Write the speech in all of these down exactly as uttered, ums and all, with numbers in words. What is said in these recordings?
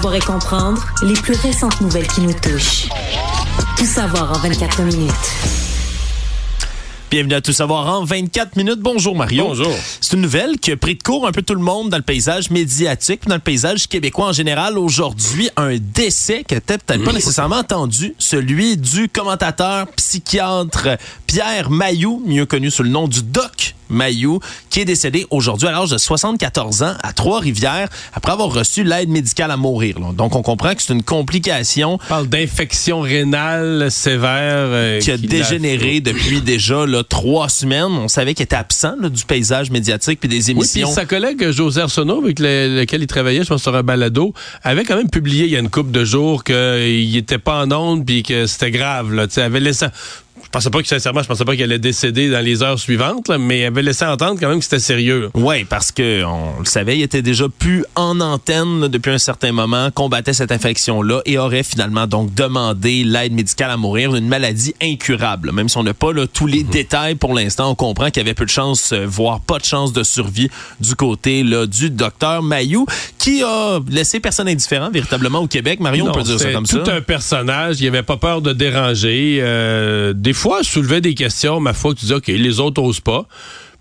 savoir et comprendre les plus récentes nouvelles qui nous touchent. Tout savoir en vingt-quatre minutes. Bienvenue à Tout savoir en vingt-quatre minutes. Bonjour Mario. Bonjour. C'est une nouvelle qui a pris de court un peu tout le monde dans le paysage médiatique, dans le paysage québécois en général. Aujourd'hui, un décès qui n'était peut-être pas nécessairement entendu, celui du commentateur psychiatre Pierre Mailloux, mieux connu sous le nom du Doc Mailloux, qui est décédé aujourd'hui à l'âge de soixante-quatorze ans à Trois-Rivières après avoir reçu l'aide médicale à mourir. Là. Donc, on comprend que c'est une complication. On parle d'infection rénale sévère. Euh, qui a qui dégénéré a... depuis déjà là, trois semaines. On savait qu'il était absent là, du paysage médiatique puis des émissions. Oui, puis sa collègue Josée Arsenault, avec le, lequel il travaillait, je pense, sur un balado, avait quand même publié il y a une couple de jours qu'il n'était pas en onde puis que c'était grave. Là. Il avait laissé... Je pensais pas que, sincèrement, je pensais pas qu'elle allait décéder dans les heures suivantes, là, mais elle avait laissé entendre quand même que c'était sérieux. Oui, parce que on le savait, il était déjà plus en antenne là, depuis un certain moment, combattait cette infection-là et aurait finalement donc demandé l'aide médicale à mourir, une maladie incurable. Même si on n'a pas là, tous les mmh. détails pour l'instant, on comprend qu'il y avait peu de chance, voire pas de chance de survie du côté là, du docteur Mailloux, qui a laissé personne indifférent véritablement au Québec. Mario, non, on peut dire ça comme ça. Tout un personnage, il avait pas peur de déranger, euh, des fois, je soulevais des questions, ma foi, que tu disais, OK, les autres n'osent pas.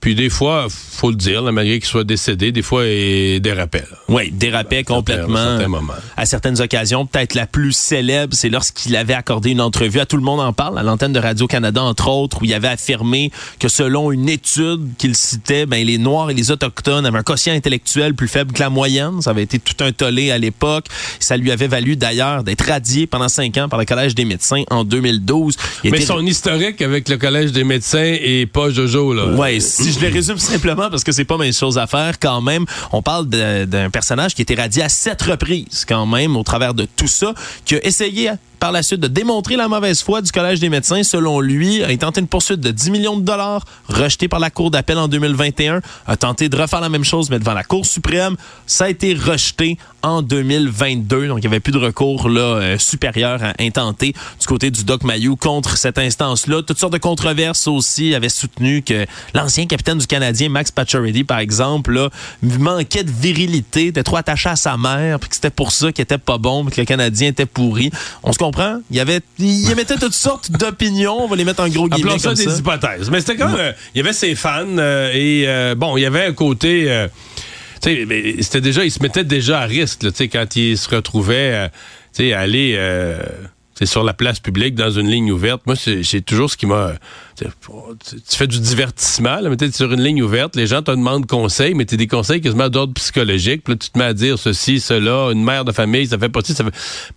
Puis des fois, faut le dire, là, malgré qu'il soit décédé, des fois, il dérapait. Oui, dérapait complètement. À certains moments. À certaines occasions, peut-être la plus célèbre, c'est lorsqu'il avait accordé une entrevue à Tout le monde en parle, à l'antenne de Radio-Canada, entre autres, où il avait affirmé que selon une étude qu'il citait, ben, les Noirs et les Autochtones avaient un quotient intellectuel plus faible que la moyenne. Ça avait été tout un tollé à l'époque. Ça lui avait valu d'ailleurs d'être radié pendant cinq ans par le Collège des médecins en deux mille douze. Il Mais était... son historique avec le Collège des médecins est pas jojo, là. Oui, je le résume simplement parce que c'est pas ma chose à faire quand même. On parle de, d'un personnage qui a été radié à sept reprises quand même au travers de tout ça, qui a essayé par la suite de démontrer la mauvaise foi du Collège des médecins. Selon lui, a tenté une poursuite de dix millions de dollars, rejeté par la Cour d'appel en deux mille vingt et un, a tenté de refaire la même chose, mais devant la Cour suprême. Ça a été rejeté en deux mille vingt-deux, donc il n'y avait plus de recours là, euh, supérieur à intenter du côté du Doc Mailloux contre cette instance-là. Toutes sortes de controverses aussi. Il avait soutenu que l'ancien capitaine du Canadien, Max Pacioretty, par exemple, là, manquait de virilité, était trop attaché à sa mère, puis que c'était pour ça qu'il était pas bon, puis que le Canadien était pourri. On se comprend? Il y avait, il émettait toutes sortes d'opinions, on va les mettre en gros guillemets comme ça. Appelons ça des hypothèses. Mais c'était quand même, euh, il y avait ses fans, euh, et euh, bon, il y avait un côté... Euh, tu sais, c'était déjà, il se mettait déjà à risque, tu sais, quand il se retrouvait, euh, tu sais, aller... Euh, c'est sur la place publique, dans une ligne ouverte. Moi, c'est, c'est toujours ce qui m'a... Tu fais du divertissement, là, mais t'es sur une ligne ouverte, les gens te demandent conseil, mais t'es des conseils quasiment d'ordre psychologique. Puis là, tu te mets à dire ceci, cela, une mère de famille, ça fait pas ça. Fait...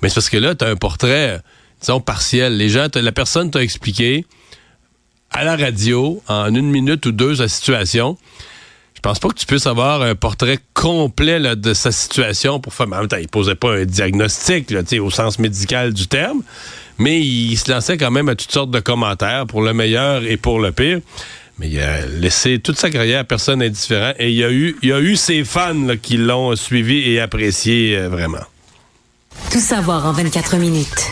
Mais c'est parce que là, t'as un portrait, disons, partiel. Les gens, la personne t'a expliqué à la radio, en une minute ou deux, sa situation. Je pense pas que tu puisses avoir un portrait complet là, de sa situation pour faire. Mais en même temps, il posait pas un diagnostic là, au sens médical du terme, mais il se lançait quand même à toutes sortes de commentaires, pour le meilleur et pour le pire. Mais il a laissé toute sa carrière à personne indifférent, et il y a eu, il y a eu ses fans là, qui l'ont suivi et apprécié euh, vraiment. Tout savoir en vingt-quatre minutes.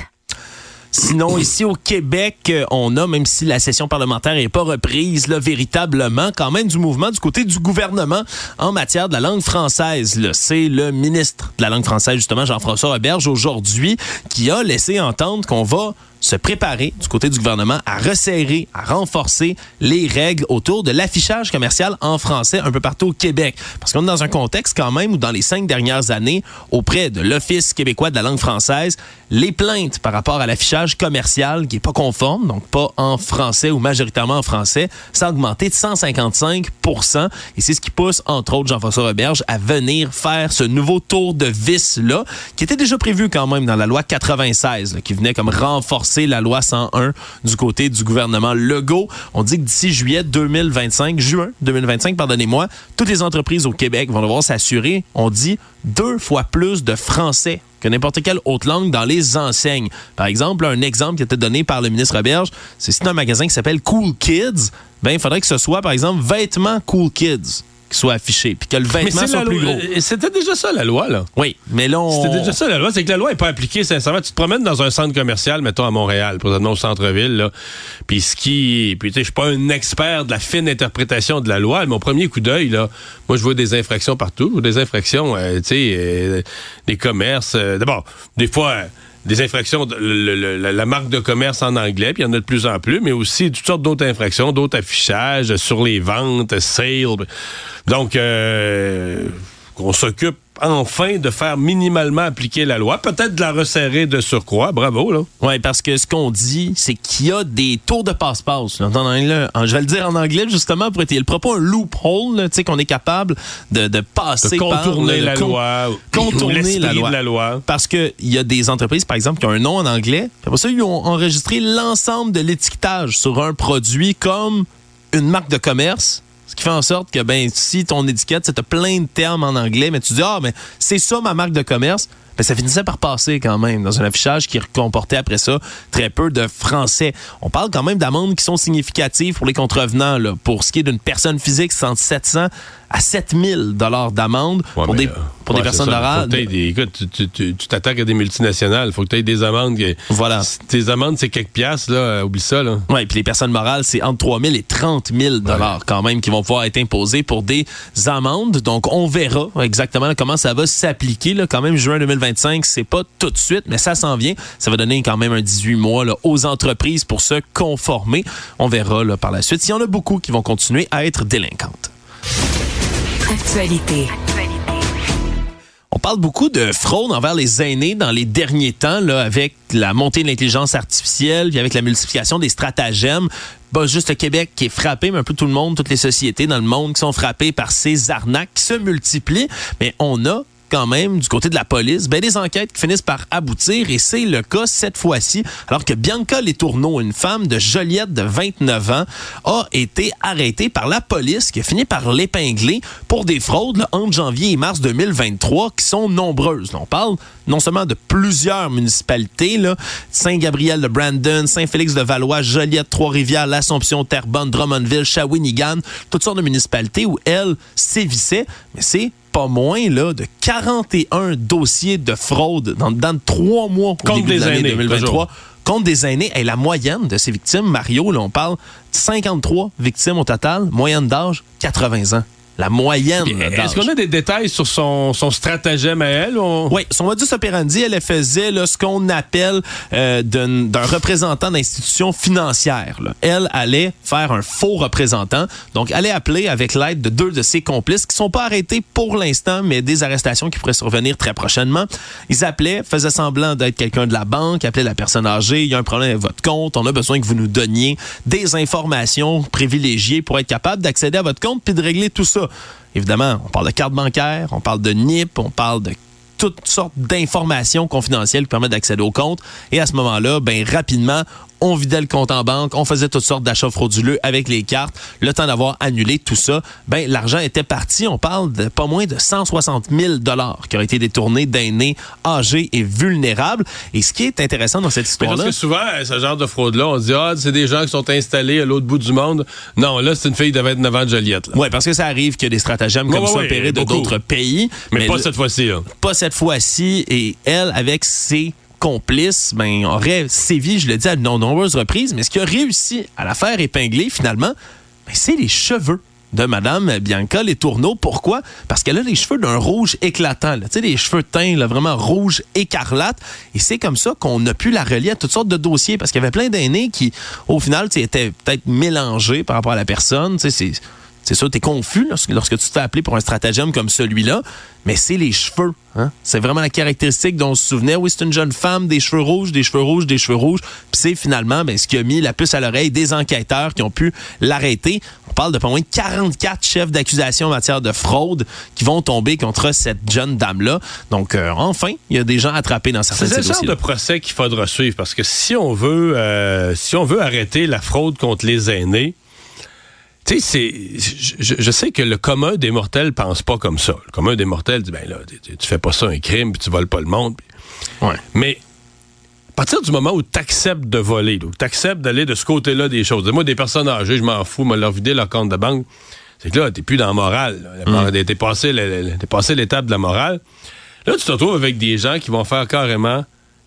Sinon, ici au Québec, on a, même si la session parlementaire n'est pas reprise, là, véritablement, quand même du mouvement du côté du gouvernement en matière de la langue française. Là, c'est le ministre de la langue française, justement, Jean-François Roberge, aujourd'hui, qui a laissé entendre qu'on va se préparer du côté du gouvernement à resserrer, à renforcer les règles autour de l'affichage commercial en français un peu partout au Québec. Parce qu'on est dans un contexte quand même où dans les cinq dernières années, auprès de l'Office québécois de la langue française, les plaintes par rapport à l'affichage commercial qui n'est pas conforme, donc pas en français ou majoritairement en français, ça a augmenté de cent cinquante-cinq pour cent. Et c'est ce qui pousse, entre autres, Jean-François Roberge à venir faire ce nouveau tour de vis-là, qui était déjà prévu quand même dans la loi quatre-vingt-seize, là, qui venait comme renforcer la loi cent un du côté du gouvernement Legault. On dit que d'ici juillet deux mille vingt-cinq, juin deux mille vingt-cinq, pardonnez-moi, toutes les entreprises au Québec vont devoir s'assurer, on dit, deux fois plus de français que n'importe quelle autre langue dans les enseignes. Par exemple, un exemple qui a été donné par le ministre Roberge, c'est si tu as un magasin qui s'appelle Cool Kids, ben il faudrait que ce soit, par exemple, vêtements Cool Kids. qui soit affiché, puis que le vêtement soit plus gros. C'était déjà ça, la loi, là. Oui, mais là, on... C'était déjà ça, la loi. C'est que la loi n'est pas appliquée, sincèrement. Tu te promènes dans un centre commercial, mettons, à Montréal, présentement au centre-ville, là, puis ce qui... Puis, tu sais, je suis pas un expert de la fine interprétation de la loi, mais mon premier coup d'œil, là, moi, je vois des infractions partout, des infractions, euh, tu sais, euh, des commerces. Euh, D'abord, des fois... Euh, des infractions, le, le, la, la marque de commerce en anglais, puis il y en a de plus en plus, mais aussi toutes sortes d'autres infractions, d'autres affichages sur les ventes, sales. Donc, euh, on s'occupe enfin de faire minimalement appliquer la loi, peut-être de la resserrer de surcroît. Bravo, là. Oui, parce que ce qu'on dit, c'est qu'il y a des tours de passe-passe. Là. Je vais le dire en anglais, justement, pour être le propos, un loophole, tu sais, qu'on est capable de, de passer de contourner par... La con, loi, contourner la loi. Contourner la loi. Parce qu'il y a des entreprises, par exemple, qui ont un nom en anglais, puis après ça, ils ont enregistré l'ensemble de l'étiquetage sur un produit comme une marque de commerce. Ce qui fait en sorte que, ben, si ton étiquette, c'est plein de termes en anglais, mais tu dis, ah, mais c'est ça ma marque de commerce, ben, ça finissait par passer quand même dans un affichage qui comportait après ça très peu de français. On parle quand même d'amendes qui sont significatives pour les contrevenants, là. Pour ce qui est d'une personne physique, c'est entre sept cents à sept mille d'amende ouais, pour des, euh, pour ouais, des personnes morales. Écoute, tu t'attaques à des multinationales, il faut que tu aies des amendes. Voilà. Tes amendes, c'est quelques piastres, là, oublie ça. Oui, puis les personnes morales, c'est entre trois mille et trente mille ouais. quand même qui vont pouvoir être imposés pour des amendes. Donc, on verra exactement là, comment ça va s'appliquer. Quand même, juin deux mille vingt-cinq, c'est pas tout de suite, mais ça s'en vient. Ça va donner quand même un dix-huit mois là, aux entreprises pour se conformer. On verra là, par la suite s'il y en a beaucoup qui vont continuer à être délinquantes. Actualité. On parle beaucoup de fraude envers les aînés dans les derniers temps, là, avec la montée de l'intelligence artificielle, puis avec la multiplication des stratagèmes. Pas juste le Québec qui est frappé, mais un peu tout le monde, toutes les sociétés dans le monde qui sont frappées par ces arnaques qui se multiplient. Mais on a quand même, du côté de la police, ben, des enquêtes qui finissent par aboutir, et c'est le cas cette fois-ci, alors que Bianca Létourneau, une femme de Joliette de vingt-neuf ans, a été arrêtée par la police, qui a fini par l'épingler pour des fraudes là, entre janvier et mars deux mille vingt-trois, qui sont nombreuses. Là, on parle non seulement de plusieurs municipalités, là, Saint-Gabriel de Brandon, Saint-Félix-de-Valois, Joliette, Trois-Rivières, l'Assomption, Terrebonne, Drummondville, Shawinigan, toutes sortes de municipalités où elle sévissait, mais c'est pas moins là, de quarante et un dossiers de fraude dans, dans trois mois au début de l'année deux mille vingt-trois. Contre des aînés, et la moyenne de ces victimes, Mario, là, on parle cinquante-trois victimes au total, moyenne d'âge quatre-vingts ans. La moyenne. Est-ce qu'on a des détails sur son, son stratagème à elle? Ou... Oui, son modus operandi, elle faisait là, ce qu'on appelle euh, d'un représentant d'institution financière. Là. Elle allait faire un faux représentant, donc allait appeler avec l'aide de deux de ses complices qui ne sont pas arrêtés pour l'instant, mais des arrestations qui pourraient survenir très prochainement. Ils appelaient, faisaient semblant d'être quelqu'un de la banque, appelaient la personne âgée, il y a un problème avec votre compte, on a besoin que vous nous donniez des informations privilégiées pour être capable d'accéder à votre compte puis de régler tout ça. Évidemment, on parle de carte bancaire, on parle de N I P, on parle de toutes sortes d'informations confidentielles qui permettent d'accéder au compte. Et à ce moment-là, ben rapidement, on vidait le compte en banque, on faisait toutes sortes d'achats frauduleux avec les cartes. Le temps d'avoir annulé tout ça, ben l'argent était parti. On parle de pas moins de cent soixante mille dollars qui ont été détournés d'aînés âgés et vulnérables. Et ce qui est intéressant dans cette histoire-là... Parce que souvent, ce genre de fraude-là, on se dit « Ah, c'est des gens qui sont installés à l'autre bout du monde. » Non, là, c'est une fille de vingt-neuf ans de Joliette. Oui, parce que ça arrive qu'il y a des stratagèmes ouais, comme ouais, ça opérés ouais, de d'autres pays. Mais, mais pas le... cette fois-ci. Hein. Pas cette fois-ci. Et elle, avec ses... complice, ben, aurait sévi, je le dis, à de nombreuses reprises, mais ce qui a réussi à la faire épingler, finalement, ben, c'est les cheveux de Mme Bianca Létourneau. Pourquoi? Parce qu'elle a les cheveux d'un rouge éclatant. Tu sais, des cheveux teints, là, vraiment rouge écarlate. Et c'est comme ça qu'on a pu la relier à toutes sortes de dossiers, parce qu'il y avait plein d'aînés qui, au final, étaient peut-être mélangés par rapport à la personne. Tu sais, c'est... C'est sûr, t'es confus lorsque, lorsque tu te fais appeler pour un stratagème comme celui-là, mais c'est les cheveux. Hein? C'est vraiment la caractéristique dont on se souvenait. Oui, c'est une jeune femme, des cheveux rouges, des cheveux rouges, des cheveux rouges. Puis c'est finalement ben, ce qui a mis la puce à l'oreille des enquêteurs qui ont pu l'arrêter. On parle de pas moins de quarante-quatre chefs d'accusation en matière de fraude qui vont tomber contre cette jeune dame-là. Donc, euh, enfin, il y a des gens attrapés dans certains de ces dossiers. C'est le genre de procès qu'il faudra suivre, parce que si on veut, euh, si on veut arrêter la fraude contre les aînés, tu sais, je, je sais que le commun des mortels pense pas comme ça. Le commun des mortels dit, ben là, tu, tu fais pas ça un crime, puis tu voles pas le monde. Pis... Ouais. Mais à partir du moment où tu acceptes de voler, où tu acceptes d'aller de ce côté-là des choses, moi, des personnes âgées, je m'en fous, moi, leur vider leur compte de banque, c'est que là, t'es plus dans la morale. Là. T'es, t'es passé, t'es passé l'étape de la morale. Là, tu te retrouves avec des gens qui vont faire carrément...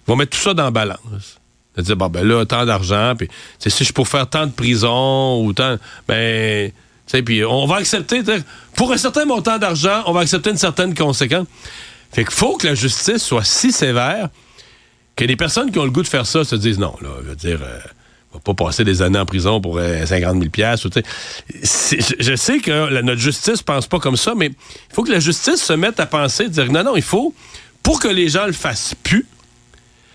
Ils vont mettre tout ça dans la balance. De dire, bon, ben là, tant d'argent, puis si je peux faire tant de prison ou tant... Ben, tu sais, puis on va accepter... Pour un certain montant d'argent, on va accepter une certaine conséquence. Fait qu'il faut que la justice soit si sévère que les personnes qui ont le goût de faire ça se disent, non, là, je veux dire... Euh, on va pas passer des années en prison pour euh, cinquante mille piastres. Je, je sais que la, notre justice pense pas comme ça, mais il faut que la justice se mette à penser, dire non, non, il faut, pour que les gens le fassent plus,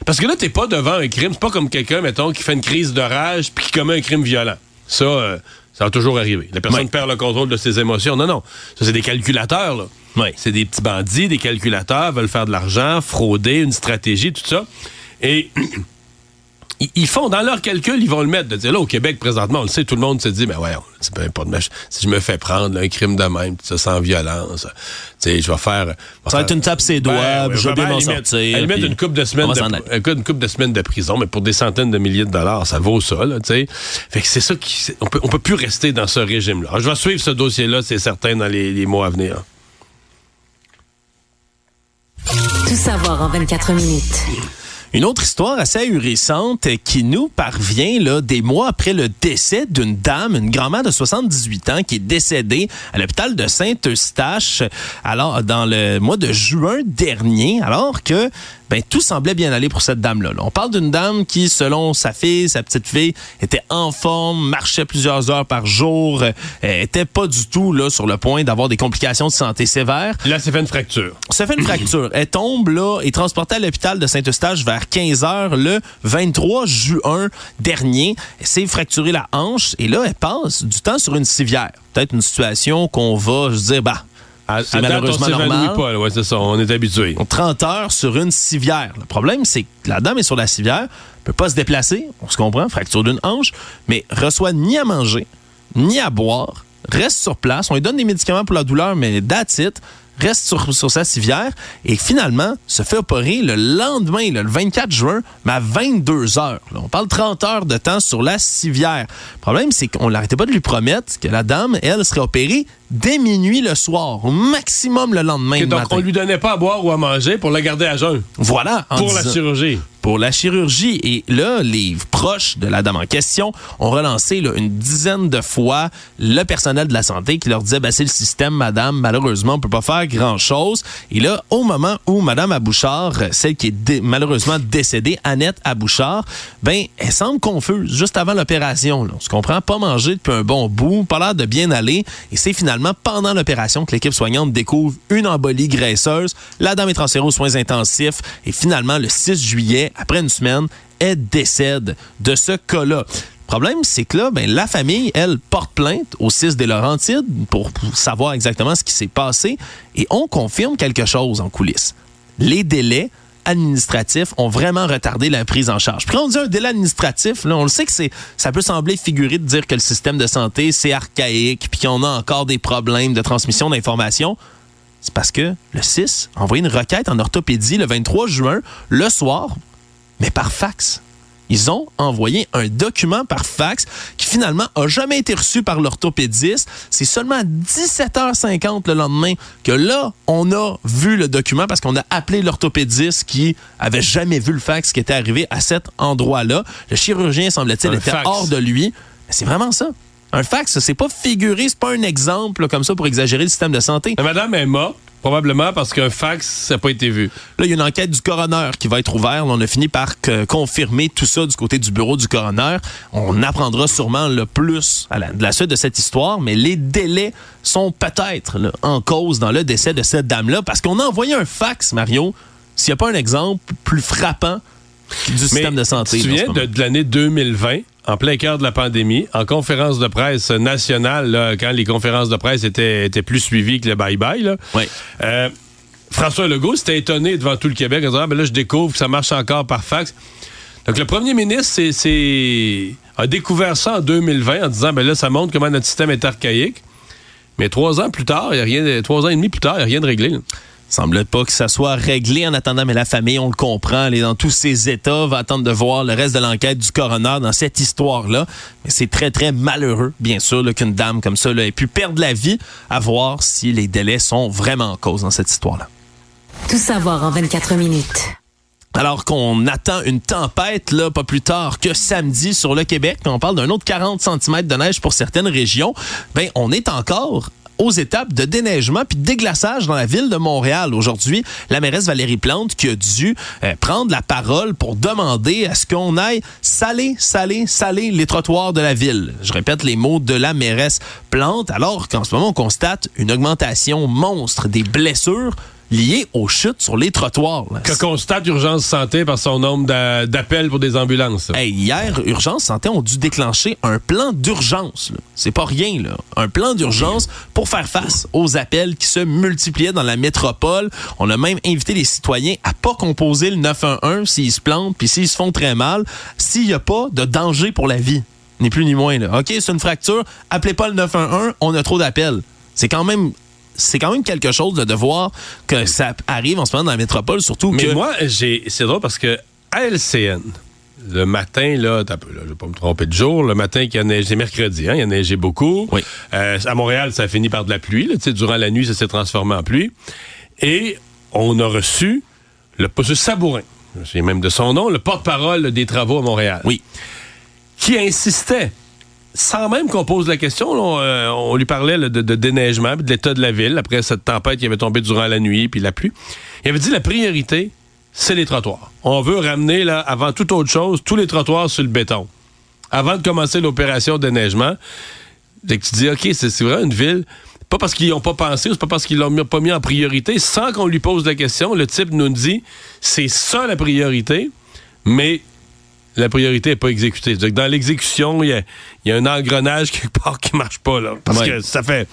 parce que là, t'es pas devant un crime, c'est pas comme quelqu'un, mettons, qui fait une crise de rage puis qui commet un crime violent. Ça, euh, ça va toujours arriver. La personne oui. perd le contrôle de ses émotions. Non, non, ça, c'est des calculateurs, là. Oui. C'est des petits bandits, des calculateurs, veulent faire de l'argent, frauder, une stratégie, tout ça. Et... ils font, dans leur calcul, ils vont le mettre, de dire, là, au Québec, présentement, on le sait, tout le monde se dit, ben ouais, c'est peu importe, si je me fais prendre, là, un crime de même, tout ça, sans violence, tu sais, je vais faire... Ça va être une tape ses doigts, ben, ouais, je vais bien m'en sortir. À la limite, une couple de semaines de, une couple de semaines de prison, mais pour des centaines de milliers de dollars, ça vaut ça, là, tu sais. Fait que c'est ça qui... On peut, on peut plus rester dans ce régime-là. Alors, je vais suivre ce dossier-là, c'est certain, dans les, les mois à venir. Tout savoir en vingt-quatre minutes. Une autre histoire assez ahurissante qui nous parvient là, des mois après le décès d'une dame, une grand-mère de soixante-dix-huit ans qui est décédée à l'hôpital de Saint-Eustache alors dans le mois de juin dernier, alors que ben, tout semblait bien aller pour cette dame-là. Là. On parle d'une dame qui, selon sa fille, sa petite-fille, était en forme, marchait plusieurs heures par jour, euh, était pas du tout là, sur le point d'avoir des complications de santé sévères. Là, ça fait une fracture. Ça fait une fracture. Elle tombe là, et transportée à l'hôpital de Saint-Eustache vers quinze heures le vingt-trois juin dernier. Elle s'est fracturée la hanche et là, elle passe du temps sur une civière. Peut-être une situation qu'on va se dire, bah, à, c'est à malheureusement date, on normal. Pas, là, ouais, c'est ça, on est habitué. trente heures sur une civière. Le problème, c'est que la dame est sur la civière, ne peut pas se déplacer, on se comprend, fracture d'une hanche, mais reçoit ni à manger, ni à boire, reste sur place. On lui donne des médicaments pour la douleur, mais that's it. Reste sur, sur sa civière et finalement se fait opérer le lendemain, là, le vingt-quatre juin, mais à vingt-deux heures. Là, on parle trente heures de temps sur la civière. Le problème, c'est qu'on n'arrêtait pas de lui promettre que la dame, elle, serait opérée dès minuit le soir, au maximum le lendemain okay, donc matin. Donc, on lui donnait pas à boire ou à manger pour la garder à jeun. Voilà. Pour la chirurgie. Pour la chirurgie. Et là, les proches de la dame en question ont relancé là, une dizaine de fois le personnel de la santé qui leur disait bah, « c'est le système, madame, malheureusement, on peut pas faire grand-chose. » Et là, au moment où Mme Abouchard, celle qui est dé- malheureusement décédée, Annette Abouchard, ben, elle semble confuse juste avant l'opération. Là. On se comprend, pas manger depuis un bon bout, pas l'air de bien aller. Et c'est finalement pendant l'opération que l'équipe soignante découvre une embolie graisseuse. La dame est transférée aux soins intensifs. Et finalement, le six juillet, après une semaine, elle décède de ce cas-là. Le problème, c'est que là, ben, la famille, elle, porte plainte au C I S des Laurentides pour savoir exactement ce qui s'est passé et on confirme quelque chose en coulisses. Les délais administratifs ont vraiment retardé la prise en charge. Puis quand on dit un délai administratif, là, on le sait que c'est, ça peut sembler figuré de dire que le système de santé, c'est archaïque puis qu'on a encore des problèmes de transmission d'informations. C'est parce que le C I S a envoyé une requête en orthopédie le vingt-trois juin, le soir, mais par fax. Ils ont envoyé un document par fax qui, finalement, n'a jamais été reçu par l'orthopédiste. C'est seulement à dix-sept heures cinquante le lendemain que là, on a vu le document parce qu'on a appelé l'orthopédiste qui n'avait jamais vu le fax qui était arrivé à cet endroit-là. Le chirurgien, semble-t-il, un était fax. Hors de lui. Mais c'est vraiment ça. Un fax, c'est pas figuré, c'est pas un exemple là, comme ça pour exagérer le système de santé. La madame est morte. Probablement parce qu'un fax, ça n'a pas été vu. Là, il y a une enquête du coroner qui va être ouverte. On a fini par confirmer tout ça du côté du bureau du coroner. On apprendra sûrement le plus à la, de la suite de cette histoire, mais les délais sont peut-être là, en cause dans le décès de cette dame-là parce qu'on a envoyé un fax, Mario. S'il n'y a pas un exemple plus frappant du mais système de santé. Tu te souviens de, de l'année deux mille vingt, en plein cœur de la pandémie, en conférence de presse nationale, là, quand les conférences de presse étaient, étaient plus suivies que le bye-bye, là, oui. euh, François Legault s'était étonné devant tout le Québec en disant ah, ben là, je découvre que ça marche encore par fax. Donc, le premier ministre c'est, c'est... a découvert ça en deux mille vingt en disant ben là, ça montre comment notre système est archaïque. Mais trois ans plus tard, il y a rien, trois ans et demi plus tard, il n'y a rien de réglé. Là. Semble pas que ça soit réglé en attendant, mais la famille, on le comprend, elle est dans tous ses états, va attendre de voir le reste de l'enquête du coroner dans cette histoire-là. Mais c'est très, très malheureux, bien sûr, là, qu'une dame comme ça là, ait pu perdre la vie, à voir si les délais sont vraiment en cause dans cette histoire-là. Tout savoir en vingt-quatre minutes. Alors qu'on attend une tempête, là, pas plus tard que samedi sur le Québec, on parle d'un autre quarante centimètres de neige pour certaines régions, bien, on est encore aux étapes de déneigement puis de déglaçage dans la ville de Montréal. Aujourd'hui, la mairesse Valérie Plante qui a dû euh, prendre la parole pour demander à ce qu'on aille saler, saler, saler les trottoirs de la ville. Je répète les mots de la mairesse Plante, alors qu'en ce moment, on constate une augmentation monstre des blessures liées aux chutes sur les trottoirs. Que constate Urgence Santé par son nombre d'a- d'appels pour des ambulances. Hey, hier, Urgence Santé ont dû déclencher un plan d'urgence. Là. C'est pas rien, là. Un plan d'urgence pour faire face aux appels qui se multipliaient dans la métropole. On a même invité les citoyens à pas composer le neuf un un s'ils se plantent puis s'ils se font très mal, s'il n'y a pas de danger pour la vie. Ni plus ni moins, là. OK, c'est une fracture, appelez pas le neuf un un, on a trop d'appels. C'est quand même... C'est quand même quelque chose de voir que ça arrive en ce moment dans la métropole, surtout mais que... Mais moi, j'ai... c'est drôle parce que à L C N, le matin, là, t'as... là je ne vais pas me tromper de jour, le matin, il y a neigé mercredi, hein, il y a neigé beaucoup. Oui. Euh, à Montréal, ça a fini par de la pluie. Là, durant la nuit, ça s'est transformé en pluie. Et on a reçu le monsieur Sabourin, je me souviens même de son nom, le porte-parole des travaux à Montréal. Oui. Qui insistait... Sans même qu'on pose la question, là, on, euh, on lui parlait là, de, de déneigement, de l'état de la ville, après cette tempête qui avait tombé durant la nuit, puis la pluie. Il avait dit la priorité, c'est les trottoirs. On veut ramener, là, avant toute autre chose, tous les trottoirs sur le béton. Avant de commencer l'opération de déneigement, c'est que tu dis, OK, c'est, c'est vraiment une ville, pas parce qu'ils n'ont pas pensé, c'est pas parce qu'ils l'ont mis, pas mis en priorité, sans qu'on lui pose la question, le type nous dit, c'est ça la priorité, mais... La priorité n'est pas exécutée. C'est-à-dire que dans l'exécution, il y, y a un engrenage quelque part qui ne marche pas. Là, parce ouais. que ça fait...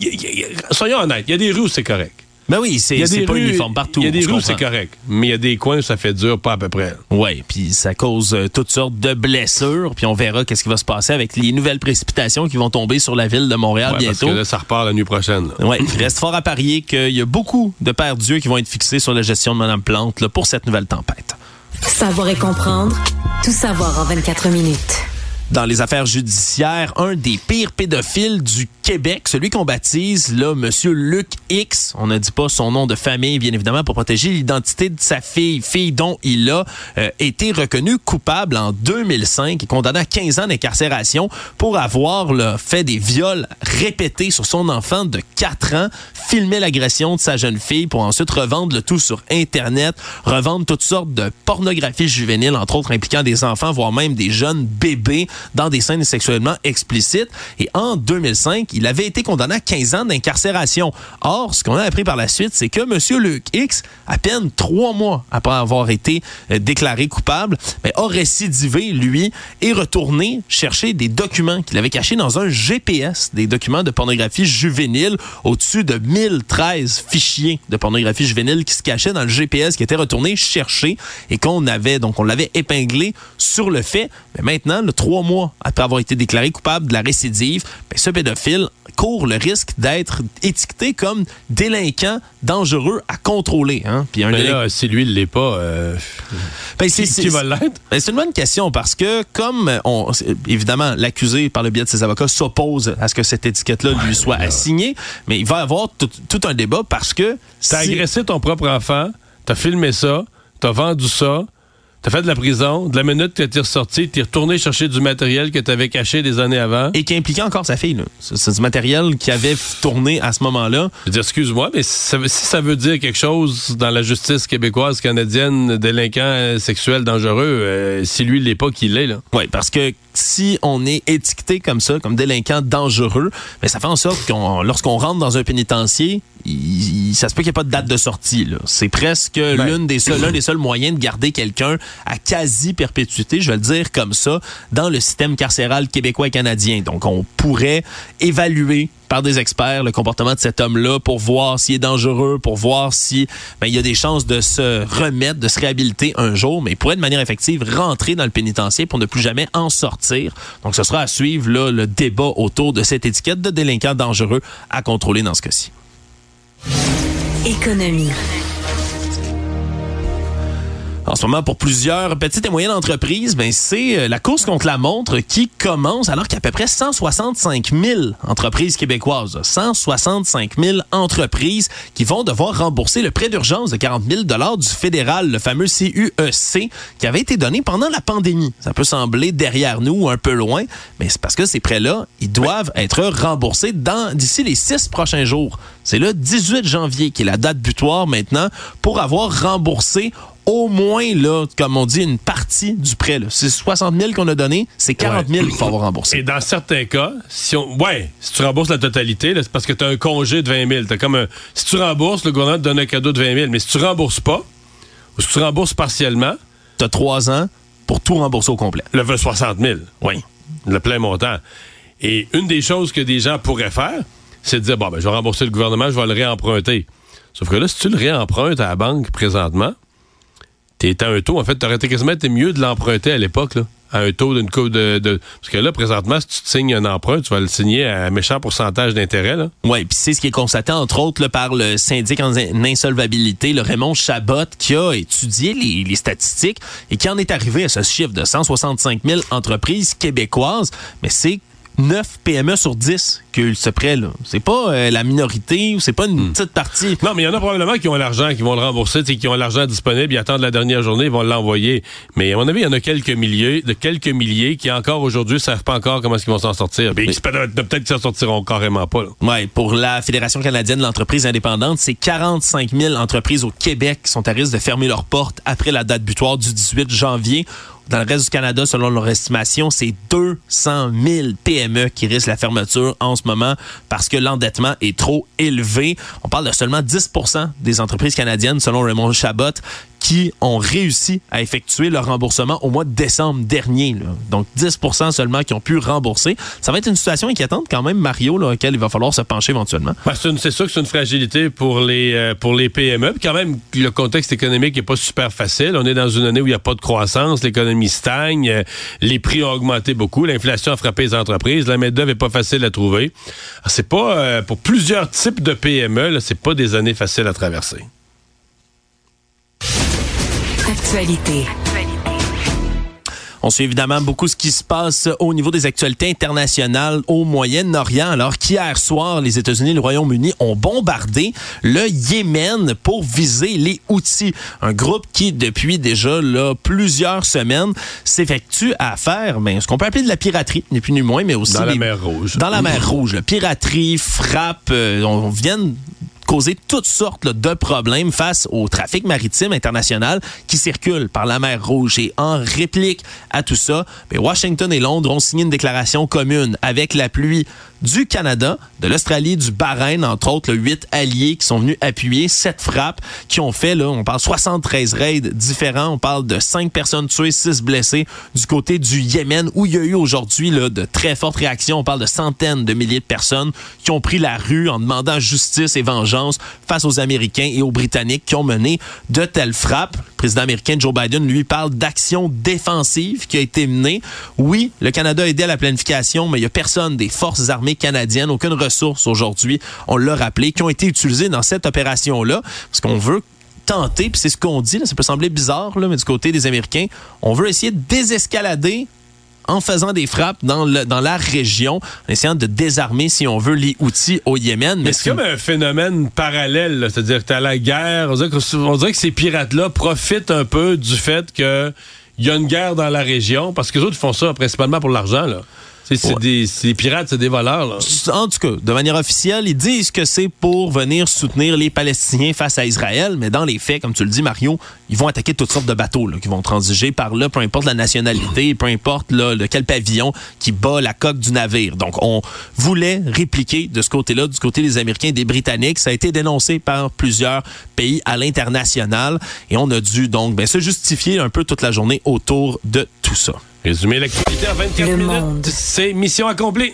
Y a, y a, soyons honnêtes, il y a des rues où c'est correct. Ben oui, c'est, c'est pas uniforme partout. Il y a des rues où c'est correct, mais il y a des coins où ça fait dur, pas à peu près. Oui, puis ça cause euh, toutes sortes de blessures, puis on verra qu'est-ce qui va se passer avec les nouvelles précipitations qui vont tomber sur la ville de Montréal ouais, bientôt. Parce que là, ça repart la nuit prochaine. Oui, il reste fort à parier qu'il y a beaucoup de paires d'yeux qui vont être fixés sur la gestion de Mme Plante là, pour cette nouvelle tempête. Savoir et comprendre, tout savoir en vingt-quatre minutes. Dans les affaires judiciaires, un des pires pédophiles du Québec, celui qu'on baptise là, monsieur Luc X, on ne dit pas son nom de famille, bien évidemment, pour protéger l'identité de sa fille, fille dont il a euh, été reconnu coupable en deux mille cinq et condamné à quinze ans d'incarcération pour avoir là, fait des viols répétés sur son enfant de quatre ans, filmé l'agression de sa jeune fille pour ensuite revendre le tout sur Internet, revendre toutes sortes de pornographies juvéniles, entre autres impliquant des enfants, voire même des jeunes bébés, dans des scènes sexuellement explicites. Et en deux mille cinq, il avait été condamné à quinze ans d'incarcération. Or, ce qu'on a appris par la suite, c'est que M. Luc X, à peine trois mois après avoir été déclaré coupable, bien, a récidivé, lui, et retourné chercher des documents qu'il avait cachés dans un G P S, des documents de pornographie juvénile, au-dessus de mille treize fichiers de pornographie juvénile qui se cachaient dans le G P S, qui étaient retournés chercher et qu'on avait, donc on l'avait épinglé sur le fait. Mais maintenant, le trois mois après avoir été déclaré coupable de la récidive, bien, ce pédophile court le risque d'être étiqueté comme délinquant dangereux à contrôler. Hein? Puis un ben délinquant... là, si lui, il ne l'est pas, euh... ben, c'est, qui, c'est, qui va l'être? Ben, c'est une bonne question parce que, comme on, évidemment, l'accusé, par le biais de ses avocats, s'oppose à ce que cette étiquette-là ouais, lui soit là. assignée, mais il va y avoir tout, tout un débat parce que... T'as si... agressé ton propre enfant, t'as filmé ça, t'as vendu ça, t'as fait de la prison, de la minute que t'es ressorti, t'es retourné chercher du matériel que t'avais caché des années avant. Et qui impliquait encore sa fille, là. C'est, c'est du matériel qui avait tourné à ce moment-là. Je veux dire, excuse-moi, mais ça, si ça veut dire quelque chose dans la justice québécoise, canadienne, délinquant sexuel dangereux, euh, si lui, il l'est pas, qu'il l'est, là. Oui, parce que si on est étiqueté comme ça, comme délinquant dangereux, mais ça fait en sorte qu'on, lorsqu'on rentre dans un pénitencier, il, il, ça se peut qu'il n'y ait pas de date de sortie, là. C'est presque ben. l'une des seuls, l'un des seuls moyens de garder quelqu'un à quasi-perpétuité, je vais le dire comme ça, dans le système carcéral québécois et canadien. Donc, on pourrait évaluer par des experts le comportement de cet homme-là pour voir s'il est dangereux, pour voir s'il ben, y a des chances de se remettre, de se réhabiliter un jour, mais il pourrait de manière effective rentrer dans le pénitencier pour ne plus jamais en sortir. Donc, ce sera à suivre là, le débat autour de cette étiquette de délinquant dangereux à contrôler dans ce cas-ci. Économie. En ce moment, pour plusieurs petites et moyennes entreprises, ben c'est la course contre la montre qui commence alors qu'il y a à peu près cent soixante-cinq mille entreprises québécoises. cent soixante-cinq mille entreprises qui vont devoir rembourser le prêt d'urgence de quarante mille dollars du fédéral, le fameux C U E C, qui avait été donné pendant la pandémie. Ça peut sembler derrière nous, un peu loin, mais c'est parce que ces prêts-là, ils doivent être remboursés dans, d'ici les six prochains jours. C'est le dix-huit janvier qui est la date butoir maintenant pour avoir remboursé au moins, là, comme on dit, une partie du prêt. Là. C'est soixante mille qu'on a donné, c'est quarante mille qu'il faut avoir remboursé. Et dans certains cas, si on, ouais, si tu rembourses la totalité, là, c'est parce que tu as un congé de vingt mille. T'as comme un, si tu rembourses, le gouvernement te donne un cadeau de vingt mille. Mais si tu rembourses pas, ou si tu rembourses partiellement... Tu as trois ans pour tout rembourser au complet. Le soixante mille. Oui. Le plein montant. Et une des choses que des gens pourraient faire, c'est de dire, bon, ben, je vais rembourser le gouvernement, je vais le réemprunter. Sauf que là, si tu le réempruntes à la banque présentement, t'es à un taux, en fait, t'aurais été quasiment été mieux de l'emprunter à l'époque, là, à un taux d'une coupe de, de... Parce que là, présentement, si tu te signes un emprunt, tu vas le signer à un méchant pourcentage d'intérêt, là. Oui, puis c'est ce qui est constaté, entre autres, là, par le syndic en insolvabilité, le Raymond Chabot, qui a étudié les, les statistiques et qui en est arrivé à ce chiffre de cent soixante-cinq mille entreprises québécoises. Mais c'est neuf PME sur dix qui ont eu ce prêt-là. C'est pas euh, la minorité ou c'est pas une petite partie. Non, mais il y en a probablement qui ont l'argent, qui vont le rembourser, qui ont l'argent disponible, ils attendent la dernière journée, ils vont l'envoyer. Mais à mon avis, il y en a quelques milliers, de quelques milliers qui encore aujourd'hui ne savent pas encore comment est-ce qu'ils vont s'en sortir. Mais, mais, peut-être qu'ils s'en sortiront carrément pas. Oui, pour la Fédération canadienne de l'entreprise indépendante, c'est quarante-cinq mille entreprises au Québec qui sont à risque de fermer leurs portes après la date butoir du dix-huit janvier. Dans le reste du Canada, selon leur estimation, c'est deux cent mille P M E qui risquent la fermeture en ce moment parce que l'endettement est trop élevé. On parle de seulement dix pour cent des entreprises canadiennes, selon Raymond Chabot, qui ont réussi à effectuer leur remboursement au mois de décembre dernier. Là. Donc, dix pour cent seulement qui ont pu rembourser. Ça va être une situation inquiétante quand même, Mario, là, auquel il va falloir se pencher éventuellement. Ben, c'est, une, c'est sûr que c'est une fragilité pour les, euh, pour les P M E. Puis quand même, le contexte économique n'est pas super facile. On est dans une année où il n'y a pas de croissance, l'économie stagne, euh, les prix ont augmenté beaucoup, l'inflation a frappé les entreprises, la main-d'œuvre n'est pas facile à trouver. Alors, c'est pas euh, pour plusieurs types de P M E, là, c'est pas des années faciles à traverser. Actualité. On suit évidemment beaucoup ce qui se passe au niveau des actualités internationales au Moyen-Orient. Alors qu'hier soir, les États-Unis et le Royaume-Uni ont bombardé le Yémen pour viser les Houthis. Un groupe qui, depuis déjà là, plusieurs semaines, s'effectue à faire ben, ce qu'on peut appeler de la piraterie, ni plus ni moins, mais aussi... Dans les... la mer Rouge. Dans la mer Rouge. Là. Piraterie, frappe, euh, on vient... causer toutes sortes là, de problèmes face au trafic maritime international qui circule par la mer Rouge. Et en réplique à tout ça, bien, Washington et Londres ont signé une déclaration commune avec l'appui du Canada, de l'Australie, du Bahreïn, entre autres, le huit alliés qui sont venus appuyer cette frappe, qui ont fait, là, on parle soixante-treize raids différents, on parle de cinq personnes tuées, six blessées du côté du Yémen, où il y a eu aujourd'hui là, de très fortes réactions, on parle de centaines de milliers de personnes qui ont pris la rue en demandant justice et vengeance face aux Américains et aux Britanniques qui ont mené de telles frappes. Le président américain Joe Biden, lui, parle d'action défensive qui a été menée. Oui, le Canada a aidé à la planification, mais il n'y a personne des forces armées canadienne, aucune ressource aujourd'hui, on l'a rappelé, qui ont été utilisées dans cette opération-là, parce qu'on veut tenter, puis c'est ce qu'on dit, là, ça peut sembler bizarre, là, mais du côté des Américains, on veut essayer de désescalader en faisant des frappes dans, le, dans la région, en essayant de désarmer, si on veut, les outils au Yémen. Mais, mais c'est, c'est comme un phénomène parallèle, là, c'est-à-dire que t'as la guerre, on dirait que, on dirait que ces pirates-là profitent un peu du fait que il y a une guerre dans la région, parce que les autres font ça principalement pour l'argent, là. C'est, c'est, ouais. des, c'est des pirates, c'est des voleurs. Là. En tout cas, de manière officielle, ils disent que c'est pour venir soutenir les Palestiniens face à Israël, mais dans les faits, comme tu le dis, Mario, ils vont attaquer toutes sortes de bateaux là, qui vont transiger par là, peu importe la nationalité, peu importe là, le, quel pavillon qui bat la coque du navire. Donc, on voulait répliquer de ce côté-là, du côté des Américains et des Britanniques. Ça a été dénoncé par plusieurs pays à l'international et on a dû donc ben, se justifier un peu toute la journée autour de tout ça. Résumer l'activité en vingt-quatre minutes, c'est mission accomplie.